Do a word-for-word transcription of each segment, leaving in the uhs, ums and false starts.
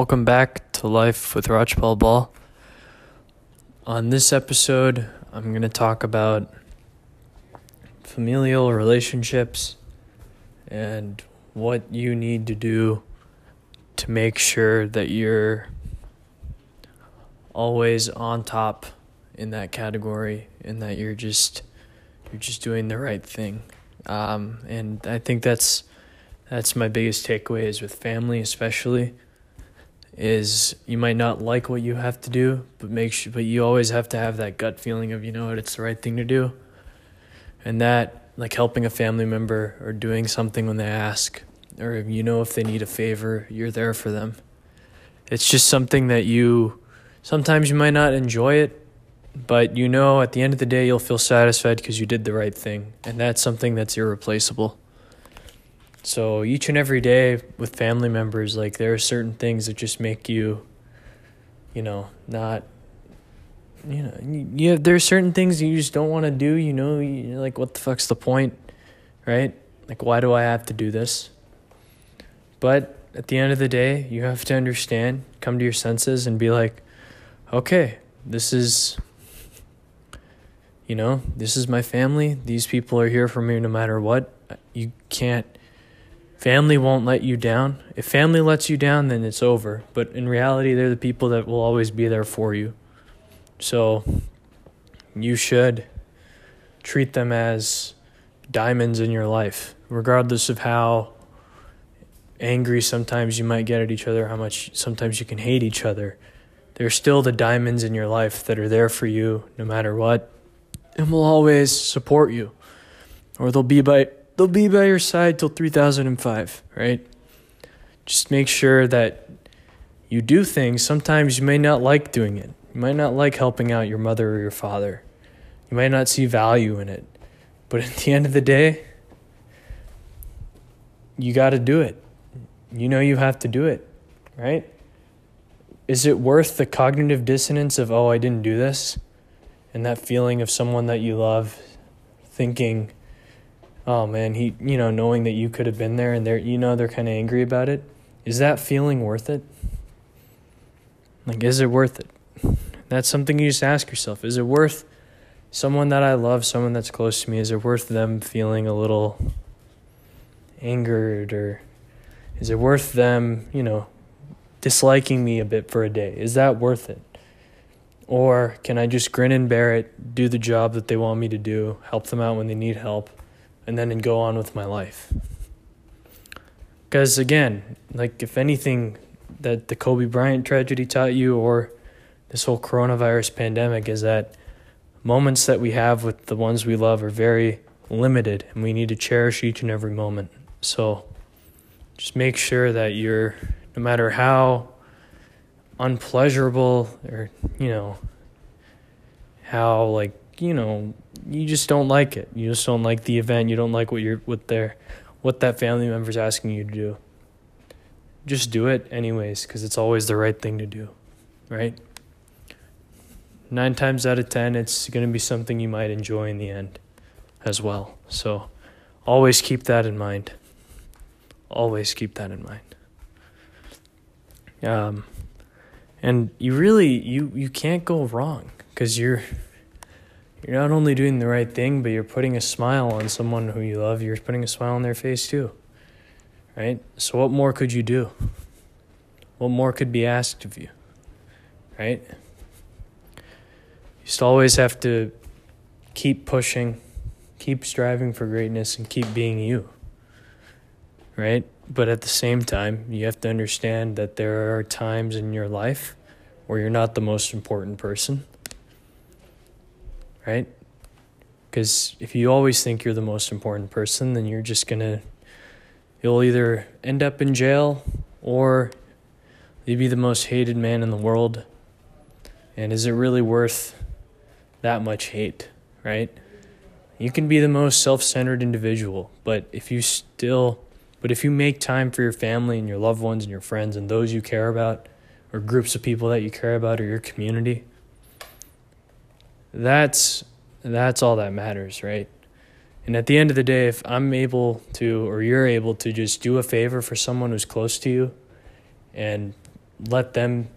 Welcome back to Life with Rajpal Ball. On this episode, I'm going to talk about familial relationships and what you need to do to make sure that you're always on top in that category and that you're just you're just doing the right thing. Um, and I think that's that's my biggest takeaway is with family, especially. Is you might not like what you have to do, but make sure, but you always have to have that gut feeling of, you know what, it's the right thing to do. And that, like helping a family member or doing something when they ask, or you know if they need a favor, you're there for them. It's just something that you, sometimes you might not enjoy it, but you know at the end of the day you'll feel satisfied because you did the right thing. And that's something that's irreplaceable. So each and every day with family members, like there are certain things that just make you, you know, not, you know, you, there are certain things you just don't want to do, you know, you're like, what the fuck's the point, right? Like, why do I have to do this? But at the end of the day, you have to understand, come to your senses and be like, okay, this is, you know, this is my family. These people are here for me no matter what. You can't. Family won't let you down. If family lets you down, then it's over. But in reality, they're the people that will always be there for you. So you should treat them as diamonds in your life, regardless of how angry sometimes you might get at each other, how much sometimes you can hate each other. They're still the diamonds in your life that are there for you no matter what, and will always support you. Or they'll be by... They'll be by your side till three thousand five, right? Just make sure that you do things. Sometimes you may not like doing it. You might not like helping out your mother or your father. You might not see value in it. But at the end of the day, you got to do it. You know you have to do it, right? Is it worth the cognitive dissonance of, oh, I didn't do this? And that feeling of someone that you love thinking, oh man, he, you know, knowing that you could have been there and they're, you know, they're kind of angry about it. Is that feeling worth it? Like, is it worth it? That's something you just ask yourself. Is it worth someone that I love, someone that's close to me? Is it worth them feeling a little angered, or is it worth them, you know, disliking me a bit for a day? Is that worth it? Or can I just grin and bear it, do the job that they want me to do, help them out when they need help, and then and go on with my life? Because again, like if anything that the Kobe Bryant tragedy taught you, or this whole coronavirus pandemic, is that moments that we have with the ones we love are very limited, and we need to cherish each and every moment. So just make sure that you're, no matter how unpleasurable or, you know, how like, you know, you just don't like it. You just don't like the event. You don't like what you're, what they're, what that family member's asking you to do. Just do it anyways, because it's always the right thing to do, right? Nine times out of ten, it's going to be something you might enjoy in the end as well. So always keep that in mind. Always keep that in mind. Um, and you really, you, you can't go wrong, because you're, You're not only doing the right thing, but you're putting a smile on someone who you love. You're putting a smile on their face too, right? So what more could you do? What more could be asked of you, right? You just always have to keep pushing, keep striving for greatness, and keep being you, right? But at the same time, you have to understand that there are times in your life where you're not the most important person. Right? Because if you always think you're the most important person, then you're just going to, you'll either end up in jail, or you'll be the most hated man in the world. And is it really worth that much hate, right? You can be the most self-centered individual, but if you still, but if you make time for your family and your loved ones and your friends and those you care about, or groups of people that you care about, or your community, That's that's all that matters, right? And at the end of the day, if I'm able to, or you're able to, just do a favor for someone who's close to you and let them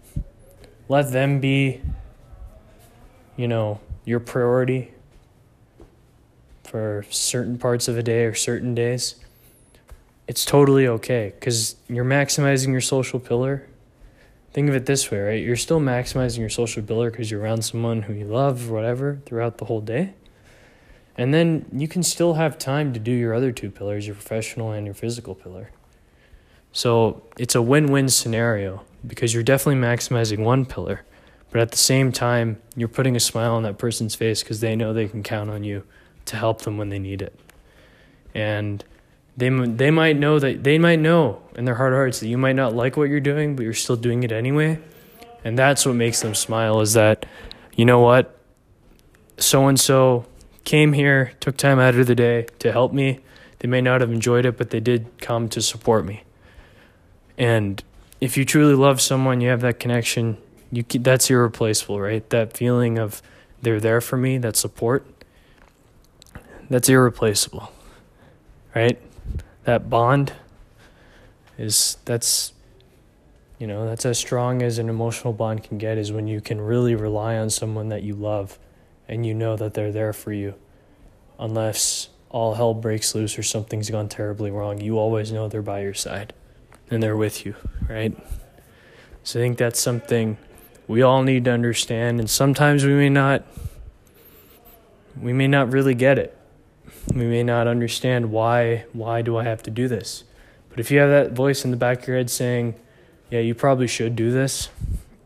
let them be, you know, your priority for certain parts of a day or certain days. It's totally okay, because you're maximizing your social pillar. Think of it this way, right? You're still maximizing your social pillar because you're around someone who you love or whatever throughout the whole day. And then you can still have time to do your other two pillars, your professional and your physical pillar. So it's a win-win scenario, because you're definitely maximizing one pillar, but at the same time, you're putting a smile on that person's face because they know they can count on you to help them when they need it. And they they might know that they might know in their hard hearts that you might not like what you're doing, but you're still doing it anyway. And that's what makes them smile, is that, you know what, so-and-so came here, took time out of the day to help me. They may not have enjoyed it, but they did come to support me. And if you truly love someone, you have that connection, you that's irreplaceable, right? That feeling of they're there for me, that support, that's irreplaceable, right? That bond is, that's, you know, that's as strong as an emotional bond can get, is when you can really rely on someone that you love and you know that they're there for you. Unless all hell breaks loose or something's gone terribly wrong, you always know they're by your side and they're with you, right? So I think that's something we all need to understand, and sometimes we may not we may not really get it. We may not understand why why do I have to do this? But if you have that voice in the back of your head saying, yeah, you probably should do this,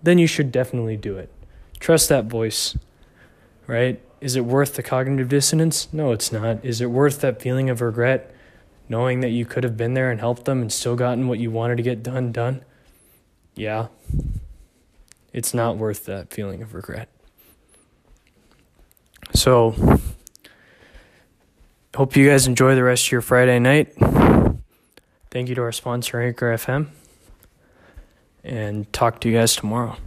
then you should definitely do it. Trust that voice, right? Is it worth the cognitive dissonance? No, it's not. Is it worth that feeling of regret, knowing that you could have been there and helped them and still gotten what you wanted to get done, done? Yeah. It's not worth that feeling of regret. So, hope you guys enjoy the rest of your Friday night. Thank you to our sponsor, Anchor F M. And talk to you guys tomorrow.